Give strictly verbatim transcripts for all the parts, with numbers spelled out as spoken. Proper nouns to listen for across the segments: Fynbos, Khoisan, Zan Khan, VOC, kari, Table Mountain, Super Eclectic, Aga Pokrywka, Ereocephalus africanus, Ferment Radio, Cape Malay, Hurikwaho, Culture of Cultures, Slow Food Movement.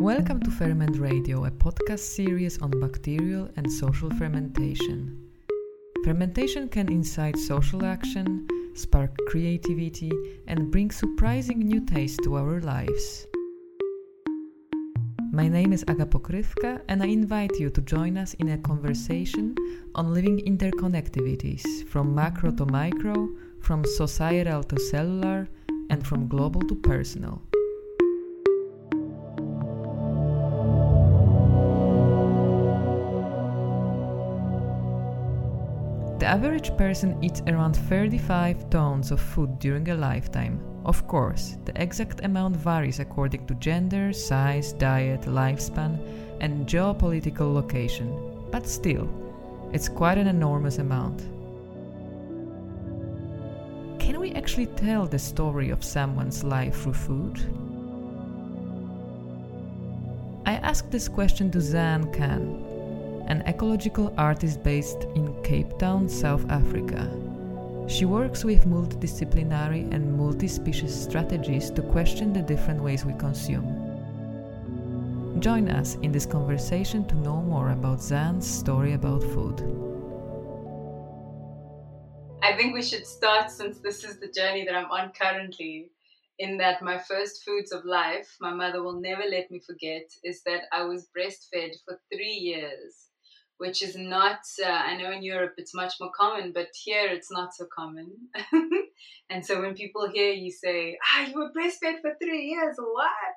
Welcome to Ferment Radio, a podcast series on bacterial and social fermentation. Fermentation can incite social action, spark creativity, and bring surprising new tastes to our lives. My name is Aga Pokrywka, and I invite you to join us in a conversation on living interconnectivities, from macro to micro, from societal to cellular, and from global to personal. The average person eats around thirty-five tons of food during a lifetime. Of course, the exact amount varies according to gender, size, diet, lifespan, and geopolitical location. But still, it's quite an enormous amount. Can we actually tell the story of someone's life through food? I asked this question to Zan Khan, an ecological artist based in Cape Town, South Africa. She works with multidisciplinary and multi-species strategies to question the different ways we consume. Join us in this conversation to know more about Zan's story about food. I think we should start, since this is the journey that I'm on currently, in that my first foods of life, my mother will never let me forget, is that I was breastfed for three years. Which is not, uh, I know in Europe it's much more common, but here it's not so common. And so when people hear you say, ah, you were breastfed for three years, what?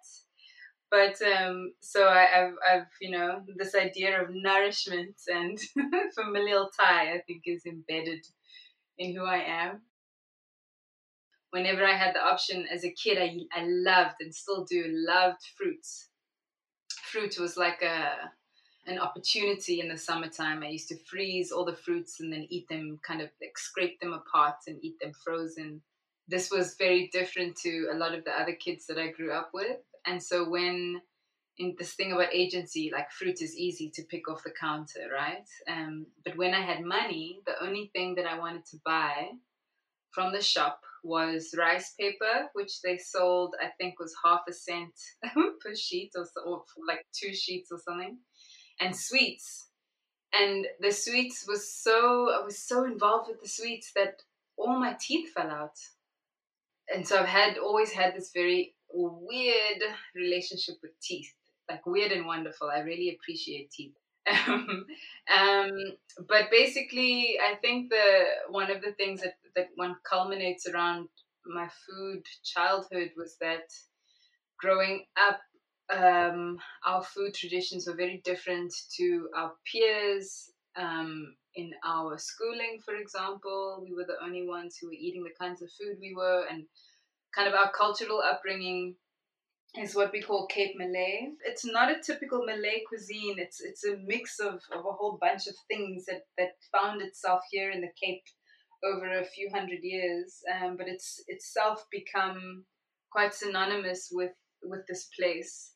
But um, so I, I've, I've, you know, this idea of nourishment and familial tie, I think, is embedded in who I am. Whenever I had the option as a kid, I, I loved and still do loved fruits. Fruit was like a... an opportunity in the summertime. I used to freeze all the fruits and then eat them, kind of like scrape them apart and eat them frozen. This was very different to a lot of the other kids that I grew up with. And so when in this thing about agency, like fruit is easy to pick off the counter, right? Um, but when I had money, the only thing that I wanted to buy from the shop was rice paper, which they sold, I think was half a cent per sheet or, so, or like two sheets or something. And sweets, and the sweets was so I was so involved with the sweets that all my teeth fell out. And so I've had always had this very weird relationship with teeth, like weird and wonderful. I really appreciate teeth. um, um, but basically, I think the one of the things that that one culminates around my food childhood was that growing up. Um, our food traditions were very different to our peers. Um, in our schooling, for example, we were the only ones who were eating the kinds of food we were, and kind of our cultural upbringing is what we call Cape Malay. It's not a typical Malay cuisine. It's it's a mix of, of a whole bunch of things that, that found itself here in the Cape over a few hundred years, um, but it's itself become quite synonymous with with this place.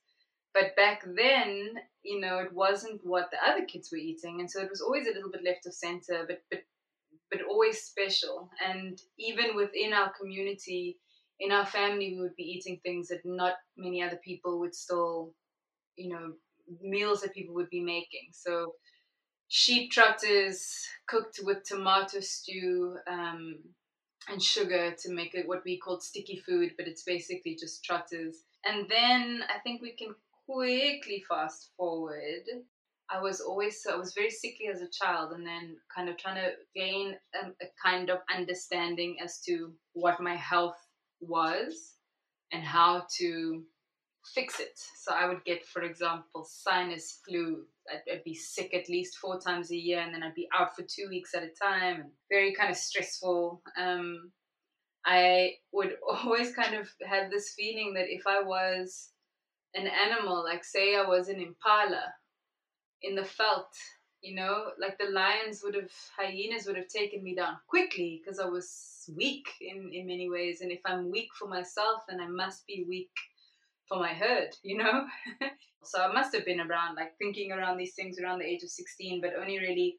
But back then, you know, it wasn't what the other kids were eating. And so it was always a little bit left of center, but but but always special. And even within our community, in our family, we would be eating things that not many other people would still, you know, meals that people would be making. So sheep trotters cooked with tomato stew um, and sugar to make it what we called sticky food, but it's basically just trotters. And then I think we can quickly fast forward. I was always, I was very sickly as a child, and then kind of trying to gain a, a kind of understanding as to what my health was and how to fix it. So I would get, for example, sinus flu. I'd, I'd be sick at least four times a year, and then I'd be out for two weeks at a time. And very kind of stressful. Um, I would always kind of have this feeling that if I was an animal, like say I was an impala in the veld, you know, like the lions would have, hyenas would have taken me down quickly because I was weak in, in many ways. And if I'm weak for myself, then I must be weak for my herd, you know. So I must have been around, like thinking around these things around the age of sixteen, but only really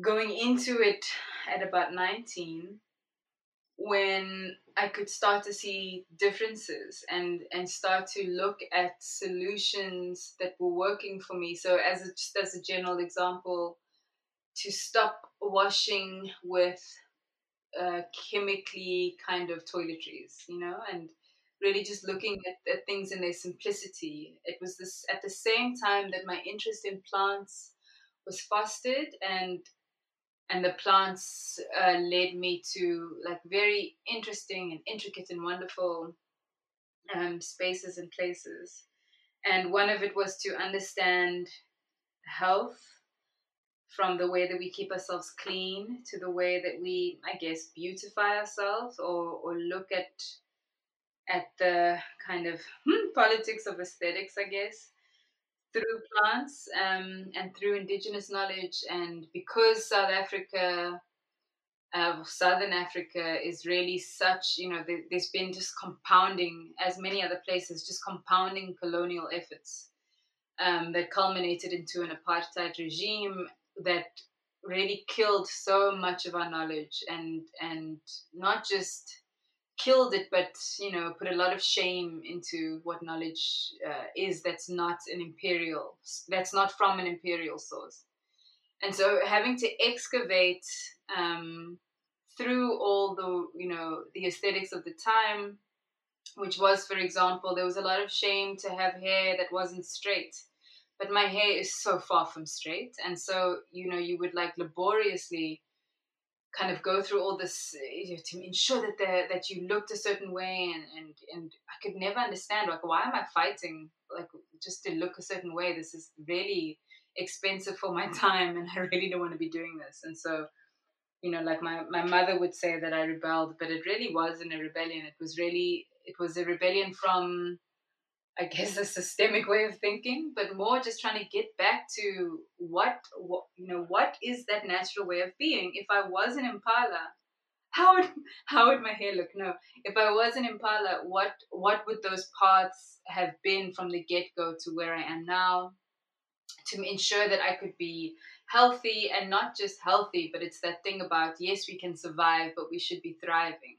going into it at about nineteen. when I could start to see differences and, and start to look at solutions that were working for me. So as a, just as a general example, to stop washing with uh, chemically kind of toiletries, you know, and really just looking at, at things in their simplicity. It was this at the same time that my interest in plants was fostered, and and the plants uh, led me to like very interesting and intricate and wonderful um, spaces and places. And one of it was to understand health, from the way that we keep ourselves clean to the way that we, I guess, beautify ourselves, or, or look at at the kind of hmm, politics of aesthetics, I guess, through plants um, and through indigenous knowledge. And because South Africa, uh, Southern Africa is really such, you know, there, there's been just compounding, as many other places, just compounding colonial efforts um, that culminated into an apartheid regime that really killed so much of our knowledge, and and not just killed it, but, you know, put a lot of shame into what knowledge uh, is that's not an imperial, that's not from an imperial source. And so having to excavate um, through all the, you know, the aesthetics of the time, which was, for example, there was a lot of shame to have hair that wasn't straight. But my hair is so far from straight. And so, you know, you would like laboriously kind of go through all this, you know, to ensure that the, that you looked a certain way. And, and, and I could never understand, like, why am I fighting, like, just to look a certain way? This is really expensive for my time, and I really don't want to be doing this. And so, you know, like my, my mother would say that I rebelled, but it really wasn't a rebellion. It was really, it was a rebellion from, I guess, a systemic way of thinking, but more just trying to get back to what, what, you know, what is that natural way of being? If I was an impala, how would how would my hair look? No, if I was an impala, what what would those paths have been from the get-go to where I am now, to ensure that I could be healthy, and not just healthy, but it's that thing about, yes, we can survive, but we should be thriving.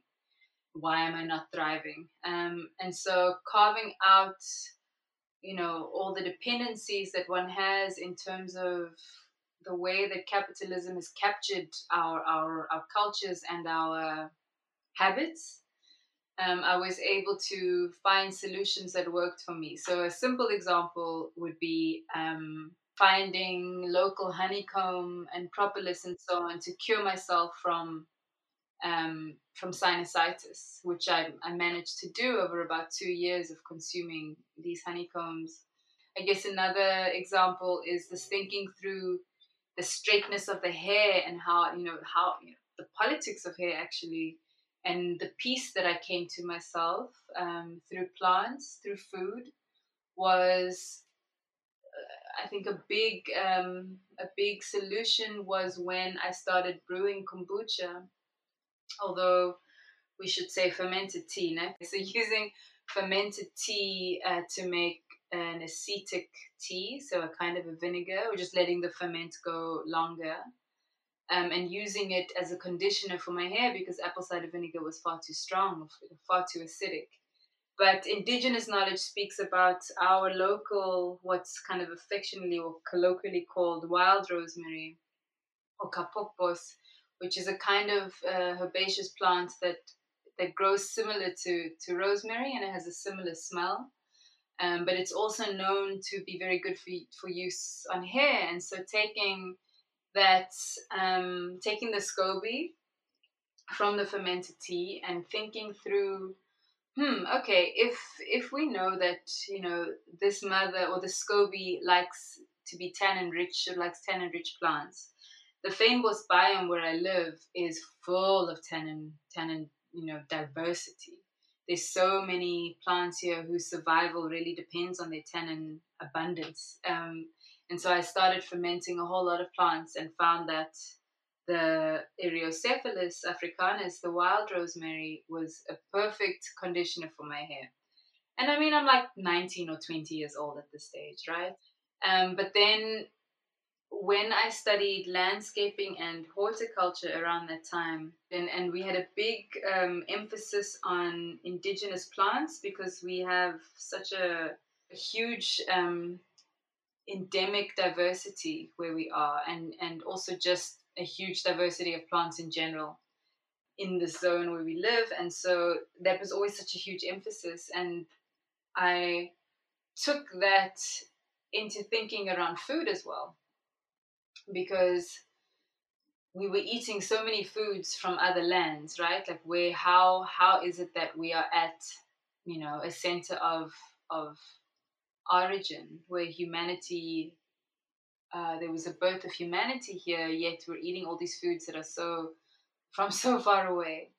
Why am I not thriving? Um, and so carving out, you know, all the dependencies that one has in terms of the way that capitalism has captured our our, our cultures and our habits, um, I was able to find solutions that worked for me. So a simple example would be um, finding local honeycomb and propolis and so on to cure myself from Um, from sinusitis, which I, I managed to do over about two years of consuming these honeycombs. I guess another example is this thinking through the straightness of the hair and how, you know, how you know, the politics of hair actually, and the peace that I came to myself um, through plants, through food, was, uh, I think a big, um, a big solution was when I started brewing kombucha. Although we should say fermented tea, no? So using fermented tea uh, to make an acetic tea, so a kind of a vinegar, or just letting the ferment go longer, um, and using it as a conditioner for my hair, because apple cider vinegar was far too strong, far too acidic. But indigenous knowledge speaks about our local, what's kind of affectionately or colloquially called wild rosemary, or kapokbos, which is a kind of uh, herbaceous plant that that grows similar to, to rosemary, and it has a similar smell. Um, but it's also known to be very good for, for use on hair. And so taking that, um, taking the SCOBY from the fermented tea and thinking through, hmm, okay, if if we know that, you know, this mother, or the SCOBY, likes to be tannin rich, or likes tannin rich plants. The Fynbos biome where I live is full of tannin, tannin, you know, diversity. There's so many plants here whose survival really depends on their tannin abundance. Um, and so I started fermenting a whole lot of plants, and found that the Ereocephalus africanus, the wild rosemary, was a perfect conditioner for my hair. And I mean, I'm like nineteen or twenty years old at this stage, right? Um, but then when I studied landscaping and horticulture around that time, and, and we had a big um, emphasis on indigenous plants because we have such a, a huge um, endemic diversity where we are, and, and also just a huge diversity of plants in general in the zone where we live. And so that was always such a huge emphasis. And I took that into thinking around food as well, because we were eating so many foods from other lands, right? Like where, how, how is it that we are at, you know, a center of, of origin where humanity, uh, there was a birth of humanity here, yet we're eating all these foods that are so, from so far away.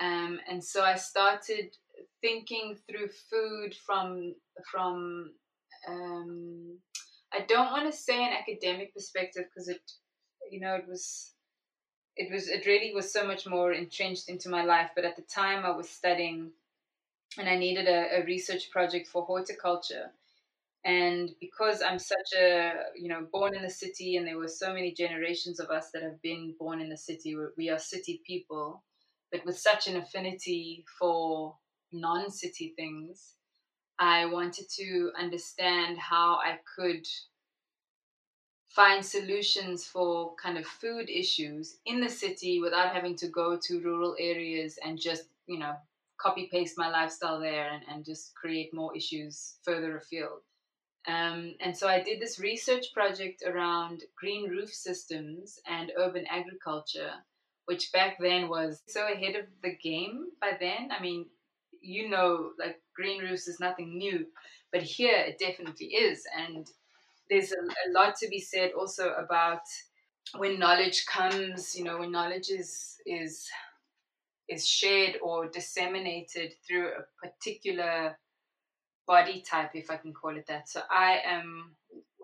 Um, and so I started thinking through food from, from, um, I don't want to say an academic perspective because it, you know, it was, it was, it really was so much more entrenched into my life. But at the time I was studying and I needed a, a research project for horticulture. And because I'm such a, you know, born in the city, and there were so many generations of us that have been born in the city, we are city people, but with such an affinity for non-city things, I wanted to understand how I could find solutions for kind of food issues in the city without having to go to rural areas and just, you know, copy paste my lifestyle there and, and just create more issues further afield. Um, and so I did this research project around green roof systems and urban agriculture, which back then was so ahead of the game by then. I mean, you know, like green roofs is nothing new, but here it definitely is. And there's a, a lot to be said also about when knowledge comes, you know, when knowledge is is is shared or disseminated through a particular body type, if I can call it that. So I am,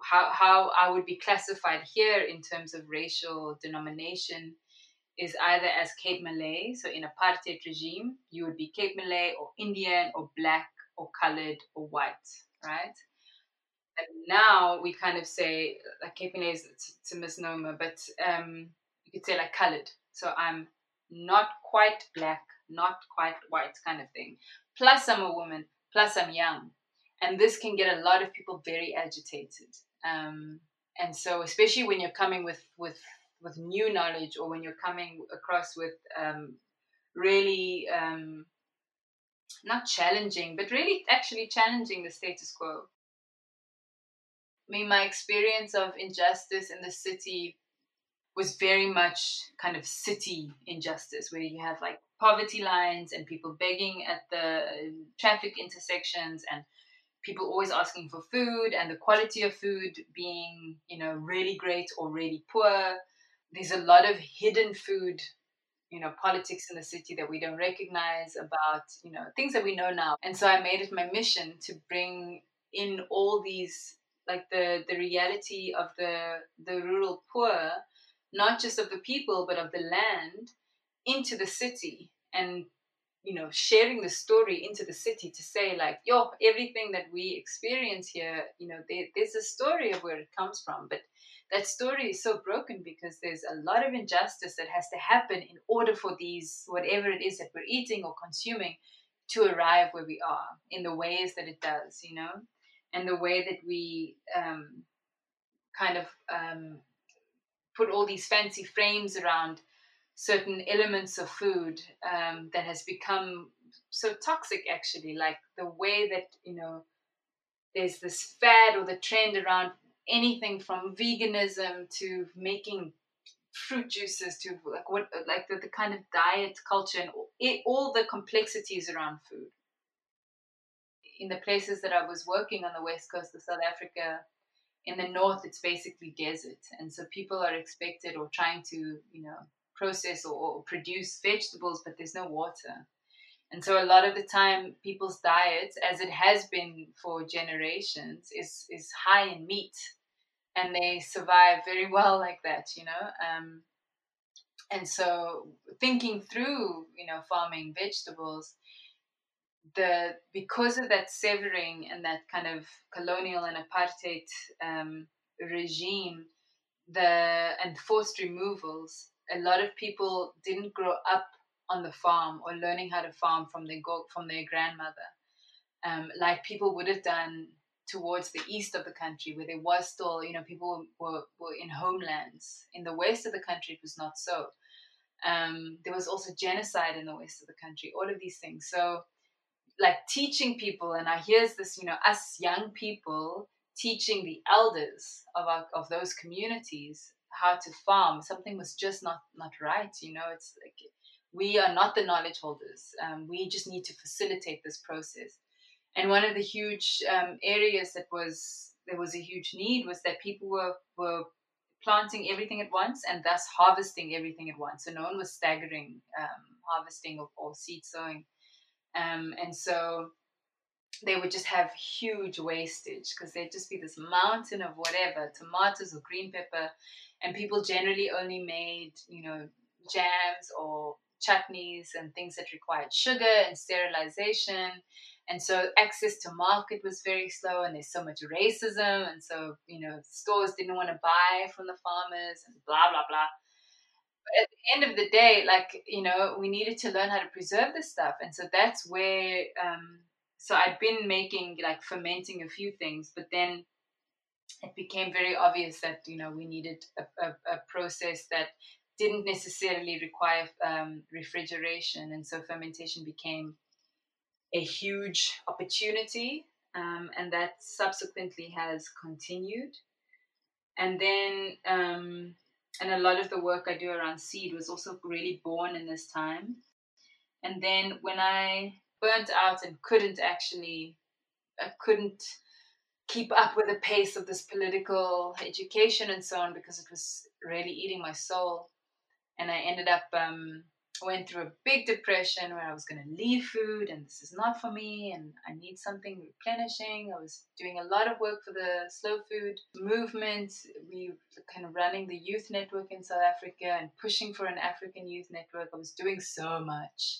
how, how I would be classified here in terms of racial denomination is either as Cape Malay, so in apartheid regime, you would be Cape Malay or Indian or black or coloured or white, right? And now we kind of say, like Cape Malay is it's a misnomer, but um, you could say like coloured. So I'm not quite black, not quite white kind of thing. Plus I'm a woman, plus I'm young. And this can get a lot of people very agitated. Um, and so especially when you're coming with... with with new knowledge, or when you're coming across with um, really um, not challenging, but really actually challenging the status quo. I mean, my experience of injustice in the city was very much kind of city injustice, where you have like poverty lines and people begging at the traffic intersections and people always asking for food, and the quality of food being, you know, really great or really poor. There's a lot of hidden food, you know, politics in the city that we don't recognize about, you know, things that we know now. And so I made it my mission to bring in all these, like the, the reality of the, the rural poor, not just of the people, but of the land, into the city, and, you know, sharing the story into the city to say like, yo, everything that we experience here, you know, there, there's a story of where it comes from, but that story is so broken because there's a lot of injustice that has to happen in order for these, whatever it is that we're eating or consuming, to arrive where we are in the ways that it does, you know, and the way that we um, kind of um, put all these fancy frames around certain elements of food um, that has become so toxic, actually, like the way that, you know, there's this fad or the trend around anything from veganism to making fruit juices to like what like the, the kind of diet culture and all, it, all the complexities around food. In the places that I was working on the west coast of South Africa, in the north it's basically desert, and so people are expected or trying to, you know, process or, or produce vegetables, but there's no water. And so a lot of the time people's diets, as it has been for generations, is is high in meat, and they survive very well like that, you know. Um, and so thinking through, you know, farming vegetables, the because of that severing and that kind of colonial and apartheid um, regime, the and forced removals, a lot of people didn't grow up on the farm or learning how to farm from their go- from their grandmother, um, like people would have done towards the east of the country, where there was still, you know, people were, were in homelands. In the west of the country, it was not so. Um, there was also genocide in the west of the country, all of these things. So, like, teaching people, and I hear this, you know, us young people teaching the elders of our, of those communities how to farm, something was just not, not right, you know. It's like, we are not the knowledge holders. Um, we just need to facilitate this process. And one of the huge um, areas that was, there was a huge need was that people were, were planting everything at once and thus harvesting everything at once. So no one was staggering um, harvesting or, or seed sowing. Um, and so they would just have huge wastage, because there'd just be this mountain of whatever, tomatoes or green pepper. And people generally only made, you know, jams or chutneys and things that required sugar and sterilization. And so access to market was very slow, and there's so much racism. And so, you know, stores didn't want to buy from the farmers and blah, blah, blah. But at the end of the day, like, you know, we needed to learn how to preserve this stuff. And so that's where, um, so I'd been making, like, fermenting a few things, but then it became very obvious that, you know, we needed a, a, a process that didn't necessarily require um, refrigeration. And so fermentation became a huge opportunity, um, and that subsequently has continued. And then um, and a lot of the work I do around seed was also really born in this time. And then when I burnt out and couldn't actually I couldn't keep up with the pace of this political education and so on, because it was really eating my soul, and I ended up um, went through a big depression where I was going to leave food, and this is not for me, and I need something replenishing. I was doing a lot of work for the Slow Food Movement. We were kind of running the youth network in South Africa and pushing for an African youth network. I was doing so much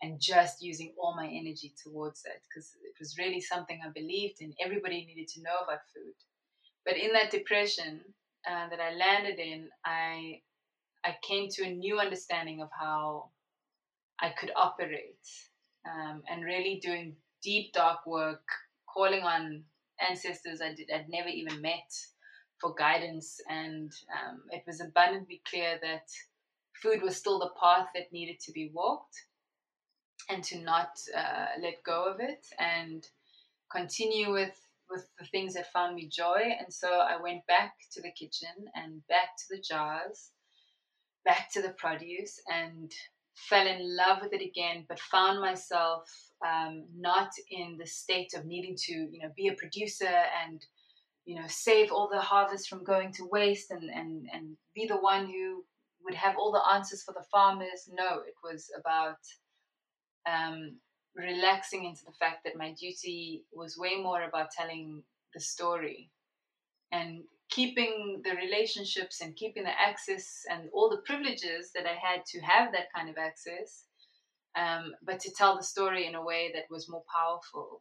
and just using all my energy towards that, because it was really something I believed in. Everybody needed to know about food. But in that depression uh, that I landed in, I... I came to a new understanding of how I could operate, um, and really doing deep, dark work, calling on ancestors I did, I'd never even met for guidance. And um, it was abundantly clear that food was still the path that needed to be walked, and to not uh, let go of it and continue with, with the things that found me joy. And so I went back to the kitchen and back to the jars, back to the produce, and fell in love with it again, but found myself um, not in the state of needing to, you know, be a producer and, you know, save all the harvest from going to waste and, and, and be the one who would have all the answers for the farmers. No, it was about um, relaxing into the fact that my duty was way more about telling the story and keeping the relationships and keeping the access and all the privileges that I had to have that kind of access, um, but to tell the story in a way that was more powerful.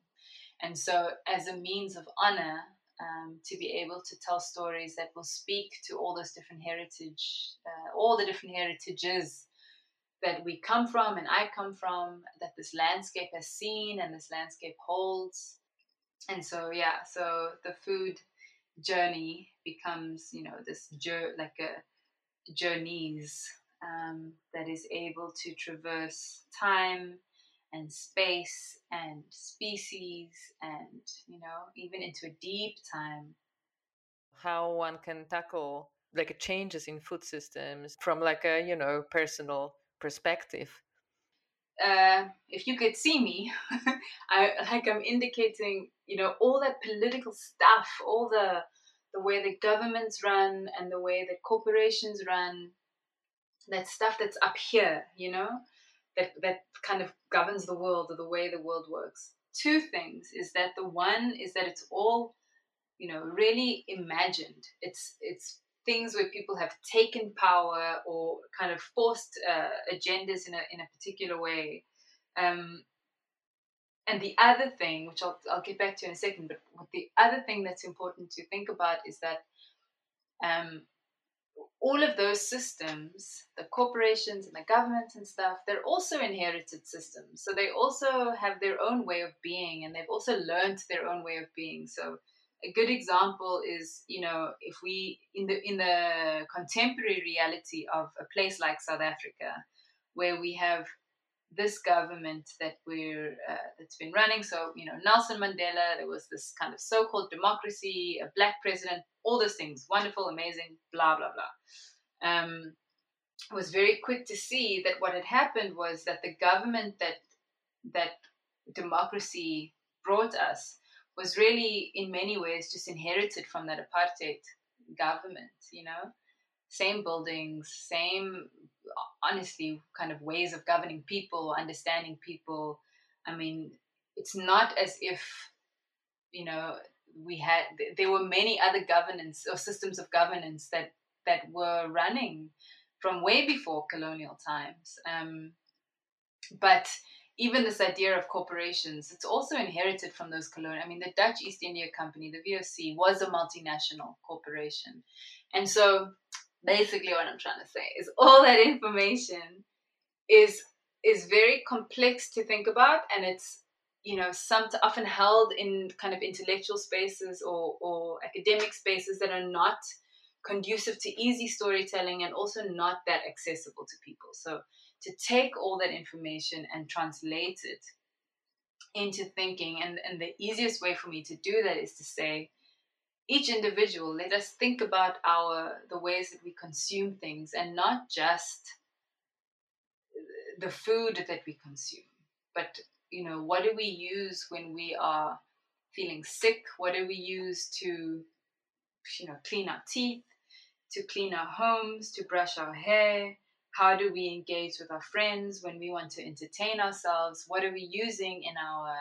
And so as a means of honor, um, to be able to tell stories that will speak to all those different heritage, uh, all the different heritages that we come from and I come from, that this landscape has seen and this landscape holds. And so, yeah, so the food journey becomes, you know, this jo- like a journeys um, that is able to traverse time and space and species and, you know, even into a deep time. How one can tackle like changes in food systems from like a, you know, personal perspective. Uh, if you could see me, I like I'm indicating, you know, all that political stuff, all the the way that governments run and the way that corporations run, that stuff that's up here, you know, that that kind of governs the world or the way the world works. Two things is that the one is that it's all, you know, really imagined. It's it's things where people have taken power or kind of forced uh, agendas in a in a particular way, um, and the other thing, which I'll I'll get back to in a second, but the other thing that's important to think about is that um, all of those systems, the corporations and the government and stuff, they're also inherited systems. So they also have their own way of being, and they've also learned their own way of being. So a good example is, you know, if we, in the in the contemporary reality of a place like South Africa, where we have this government that we're, uh, that's been running. So, you know, Nelson Mandela, there was this kind of so-called democracy, a black president, all those things, wonderful, amazing, blah, blah, blah. Um, was very quick to see that what had happened was that the government that that democracy brought us was really, in many ways, just inherited from that apartheid government, you know? Same buildings, same, honestly, kind of ways of governing people, understanding people. I mean, it's not as if, you know, we had, there were many other governance or systems of governance that, that were running from way before colonial times. Um, but even this idea of corporations, it's also inherited from those colonial, I mean, the Dutch East India Company, the V O C, was a multinational corporation. And so basically what I'm trying to say is all that information is is very complex to think about, and it's, you know, some often held in kind of intellectual spaces or, or academic spaces that are not conducive to easy storytelling and also not that accessible to people. So to take all that information and translate it into thinking, and, and the easiest way for me to do that is to say, each individual, let us think about our the ways that we consume things, and not just the food that we consume, but, you know, what do we use when we are feeling sick? What do we use to, you know, clean our teeth, to clean our homes, to brush our hair? How do we engage with our friends when we want to entertain ourselves? What are we using in our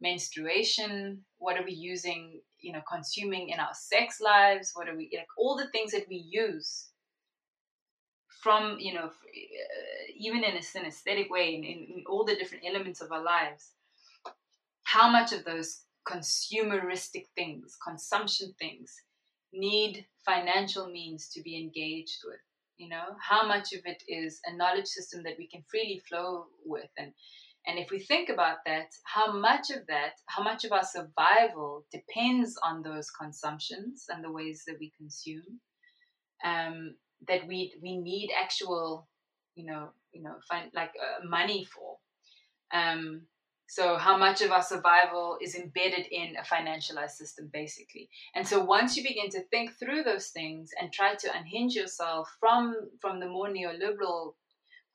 menstruation? What are we using, you know, consuming in our sex lives? What are we, like, all the things that we use from, you know, even in a synesthetic way, in, in all the different elements of our lives, how much of those consumeristic things, consumption things, need financial means to be engaged with? You know, how much of it is a knowledge system that we can freely flow with? And And if we think about that, how much of that, how much of our survival depends on those consumptions and the ways that we consume, um, that we we need actual, you know, you know, find, like uh, money for. Um, so how much of our survival is embedded in a financialized system, basically. And so once you begin to think through those things and try to unhinge yourself from from the more neoliberal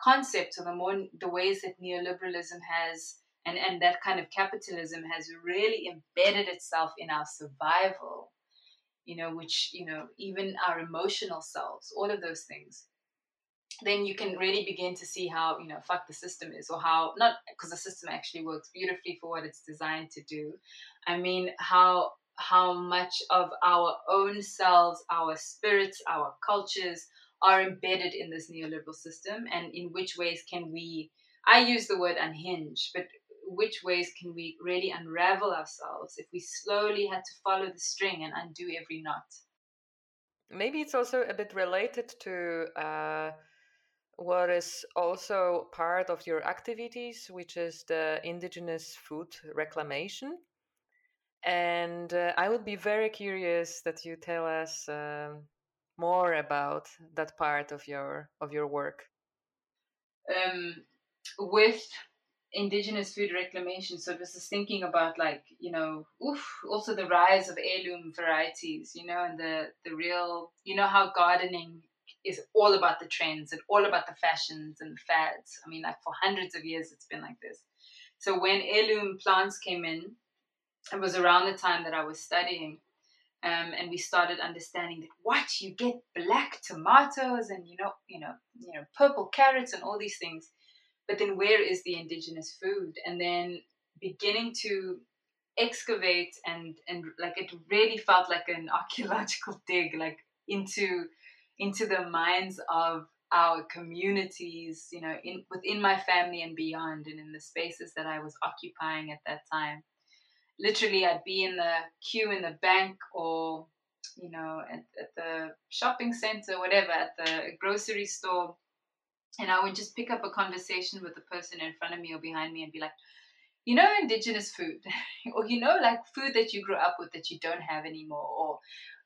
concepts, or the more the ways that neoliberalism has and and that kind of capitalism has really embedded itself in our survival, you know, which, you know, even our emotional selves, all of those things, then you can really begin to see how, you know, fuck the system is, or how not, because the system actually works beautifully for what it's designed to do. I mean, how how much of our own selves, our spirits, our cultures are embedded in this neoliberal system, and in which ways can we, I use the word unhinge, but which ways can we really unravel ourselves if we slowly had to follow the string and undo every knot? Maybe it's also a bit related to uh, what is also part of your activities, which is the indigenous food reclamation. And uh, I would be very curious that you tell us um, more about that part of your of your work. Um, with indigenous food reclamation, so this is thinking about, like, you know, oof, also the rise of heirloom varieties, you know, and the, the real, you know, how gardening is all about the trends and all about the fashions and the fads. I mean, like, for hundreds of years it's been like this. So when heirloom plants came in, it was around the time that I was studying. Um, and we started understanding that what you get black tomatoes and you know you know you know purple carrots and all these things, but then where is the indigenous food? And then beginning to excavate and and like it really felt like an archaeological dig, like into into the minds of our communities, you know, in within my family and beyond, and in the spaces that I was occupying at that time. Literally, I'd be in the queue in the bank or you know, at, at the shopping center, whatever, at the grocery store. And I would just pick up a conversation with the person in front of me or behind me and be like, you know, indigenous food, or, you know, like food that you grew up with that you don't have anymore, or,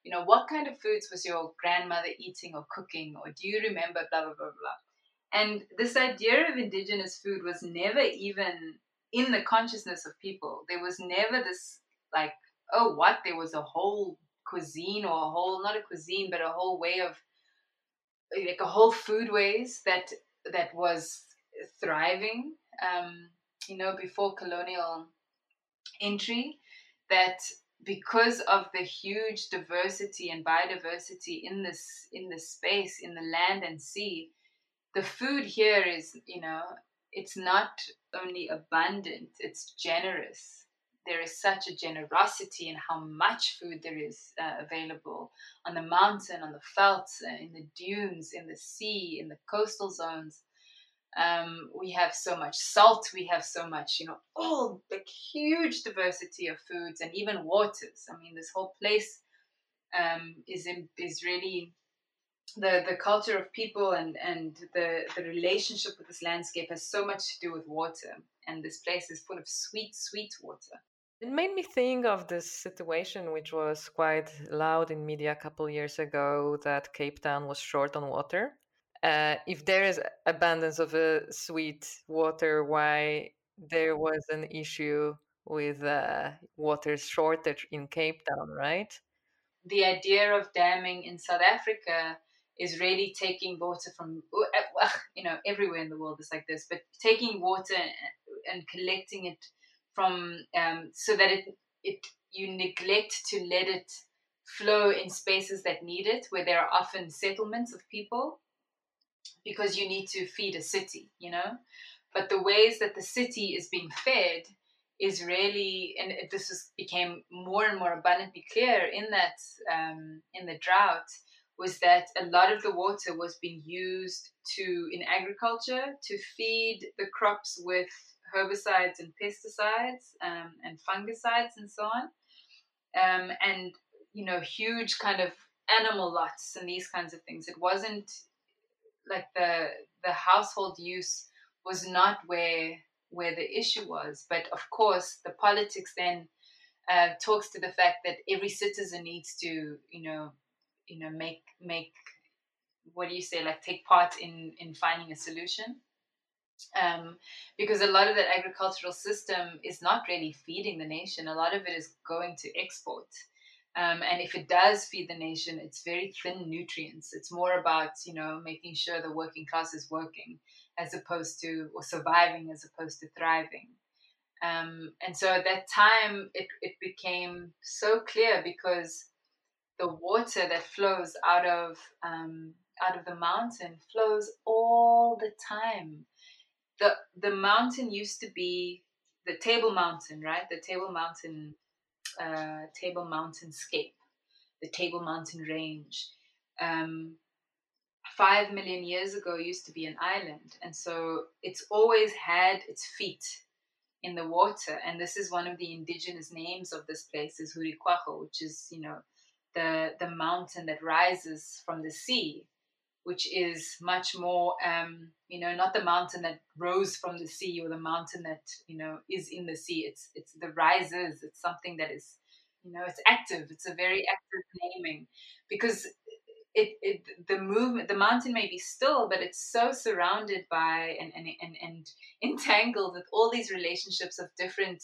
you know, what kind of foods was your grandmother eating or cooking, or do you remember, blah, blah, blah, blah. And this idea of indigenous food was never even in the consciousness of people. There was never this like, oh, what? There was a whole cuisine or a whole, not a cuisine, but a whole way of, like a whole food ways that, that was thriving, um, you know, before colonial entry, that because of the huge diversity and biodiversity in this, in this space, in the land and sea, the food here is, you know, it's not only abundant, it's generous. There is such a generosity in how much food there is uh, available on the mountain, on the felts, in the dunes, in the sea, in the coastal zones. Um, we have so much salt, we have so much, you know, all the huge diversity of foods and even waters. I mean, this whole place um, is in, is really the, the culture of people and, and the, the relationship with this landscape has so much to do with water. And this place is full of sweet, sweet water. It made me think of this situation, which was quite loud in media a couple of years ago, that Cape Town was short on water. Uh, if there is abundance of uh, sweet water, why there was an issue with uh, water shortage in Cape Town, right? The idea of damming in South Africa is really taking water from, you know, everywhere in the world is like this, but taking water and collecting it from, um, so that it, it you neglect to let it flow in spaces that need it, where there are often settlements of people, because you need to feed a city, you know? But the ways that the city is being fed is really, and this is, became more and more abundantly clear in that, um, in the drought, was that a lot of the water was being used to, in agriculture, to feed the crops with herbicides and pesticides, um, and fungicides and so on. Um, and, you know, huge kind of animal lots and these kinds of things. It wasn't, like the the household use was not where where the issue was, but of course the politics then uh, talks to the fact that every citizen needs to you know you know make make what do you say like take part in in finding a solution, um, because a lot of that agricultural system is not really feeding the nation. A lot of it is going to export. Um, and if it does feed the nation, it's very thin nutrients. It's more about, you know, making sure the working class is working as opposed to, or surviving as opposed to thriving. Um, and so at that time, it, it became so clear because the water that flows out of, um, out of the mountain flows all the time. The, the mountain used to be the Table Mountain, right? The Table Mountain Uh, Table Mountain scape, the Table Mountain range, um, five million years ago used to be an island, and so it's always had its feet in the water. And this is one of the indigenous names of this place, is Hurikwaho, which is, you know, the the mountain that rises from the sea, which is much more, um, you know, not the mountain that rose from the sea or the mountain that, you know, is in the sea. It's it's the rises. It's something that is, you know, it's active. It's a very active naming, because it, it the movement, the mountain may be still, but it's so surrounded by and and, and, and entangled with all these relationships of different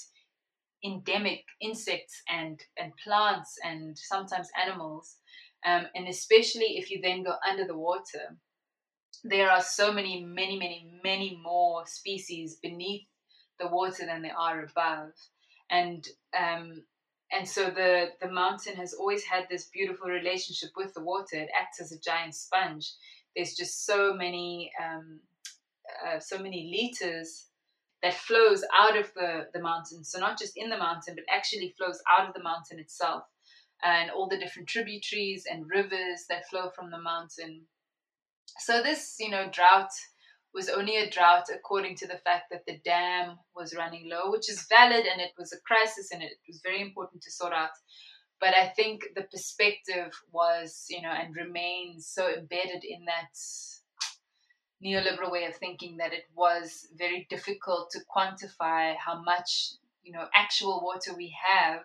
endemic insects and, and plants and sometimes animals. Um, and especially if you then go under the water, there are so many, many, many, many more species beneath the water than there are above. And um, and so the, the mountain has always had this beautiful relationship with the water. It acts as a giant sponge. There's just so many um, uh, so many liters that flows out of the, the mountain. So not just in the mountain, but actually flows out of the mountain itself, and all the different tributaries and rivers that flow from the mountain. So this, you know, drought was only a drought according to the fact that the dam was running low, which is valid, and it was a crisis, and it was very important to sort out. But I think the perspective was, you know, and remains so embedded in that neoliberal way of thinking that it was very difficult to quantify how much, you know, actual water we have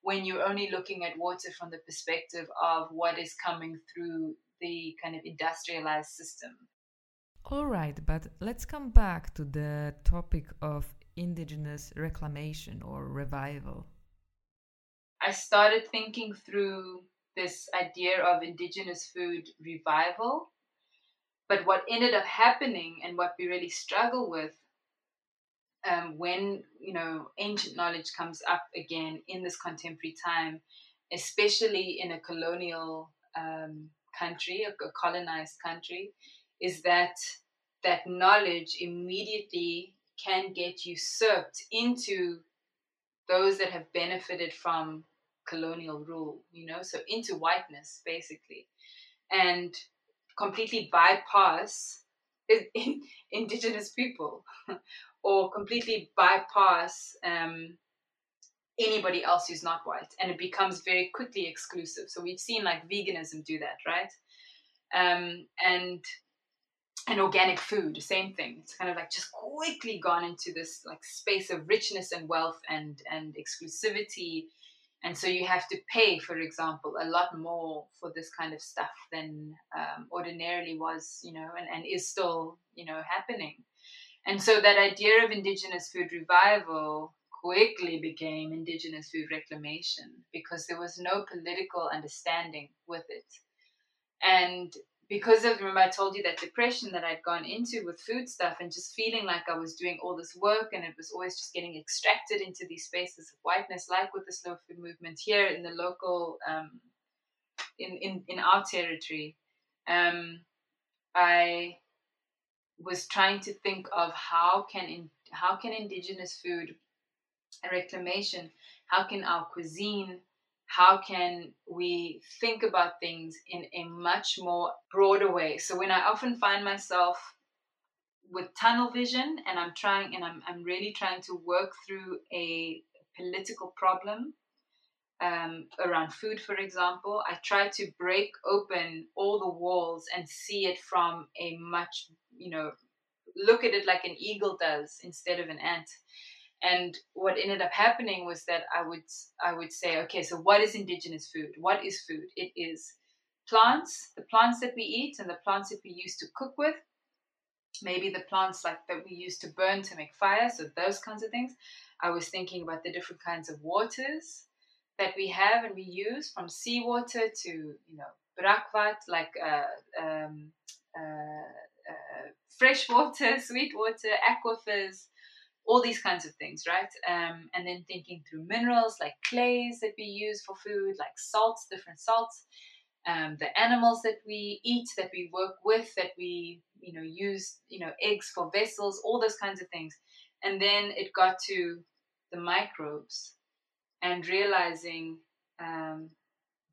when you're only looking at water from the perspective of what is coming through the kind of industrialized system. All right, but let's come back to the topic of indigenous reclamation or revival. I started thinking through this idea of indigenous food revival, but what ended up happening and what we really struggle with um, when, you know, ancient knowledge comes up again in this contemporary time, especially in a colonial um, country, a, a colonized country, is that that knowledge immediately can get usurped into those that have benefited from colonial rule, you know, so into whiteness, basically, and completely bypass indigenous people or completely bypass um, anybody else who's not white. And it becomes very quickly exclusive. So we've seen like veganism do that, right? Um, and and organic food, same thing. It's kind of like just quickly gone into this like space of richness and wealth and and exclusivity. And so you have to pay, for example, a lot more for this kind of stuff than um, ordinarily was, you know, and, and is still, you know, happening. And so that idea of indigenous food revival quickly became indigenous food reclamation because there was no political understanding with it. And because of, remember I told you that depression that I'd gone into with food stuff and just feeling like I was doing all this work and it was always just getting extracted into these spaces of whiteness, like with the Slow Food Movement here in the local, um, in, in, in our territory. Um, I was trying to think of how can, in, how can indigenous food reclamation, how can our cuisine, how can we think about things in a much more broader way? So when I often find myself with tunnel vision and I'm trying and I'm I'm really trying to work through a political problem um, around food, for example, I try to break open all the walls and see it from a much, you know, look at it like an eagle does instead of an ant. And what ended up happening was that I would I would say, okay, so what is indigenous food? What is food? It is plants, the plants that we eat and the plants that we use to cook with, maybe the plants like that we use to burn to make fire, so those kinds of things. I was thinking about the different kinds of waters that we have and we use, from seawater to, you know, brakvat, like uh, um, uh, uh, fresh water, sweet water, aquifers, all these kinds of things, right? Um, and then thinking through minerals like clays that we use for food, like salts, different salts, um, the animals that we eat, that we work with, that we, you know, use, you know, eggs for vessels, all those kinds of things. And then it got to the microbes and realizing um,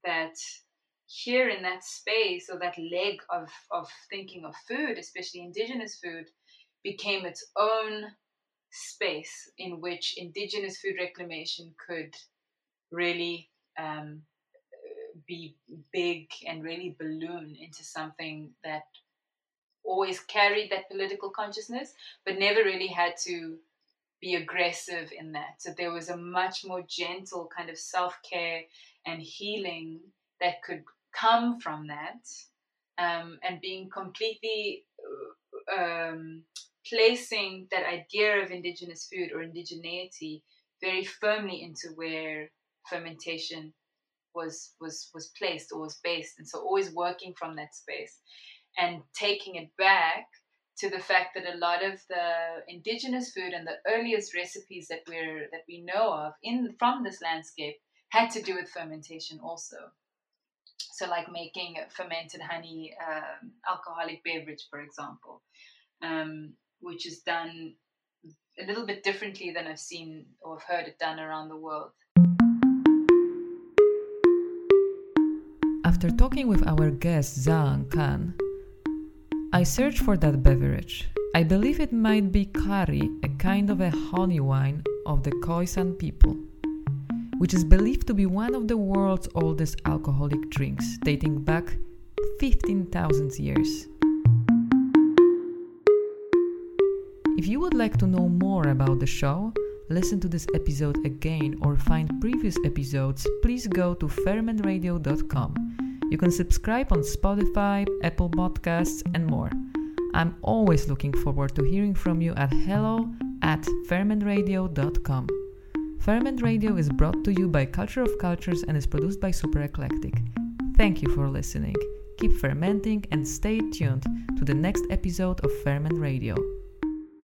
that here in that space or that leg of, of thinking of food, especially indigenous food, became its own space in which indigenous food reclamation could really um, be big and really balloon into something that always carried that political consciousness, but never really had to be aggressive in that. So there was a much more gentle kind of self-care and healing that could come from that, um, and being completely um, placing that idea of indigenous food or indigeneity very firmly into where fermentation was was was placed or was based. And so always working from that space and taking it back to the fact that a lot of the indigenous food and the earliest recipes that we're that we know of in from this landscape had to do with fermentation also. So like making fermented honey, um, alcoholic beverage, for example. Um, which is done a little bit differently than I've seen or I've heard it done around the world. After talking with our guest Zan Khan, I searched for that beverage. I believe it might be kari, a kind of a honey wine of the Khoisan people. which is believed to be one of the world's oldest alcoholic drinks, dating back fifteen thousand years. If you would like to know more about the show, listen to this episode again or find previous episodes, please go to ferment radio dot com. You can subscribe on Spotify, Apple Podcasts and more. I'm always looking forward to hearing from you at hello at ferment radio dot com. Ferment Radio is brought to you by Culture of Cultures and is produced by Super Eclectic. Thank you for listening. Keep fermenting and stay tuned to the next episode of Ferment Radio.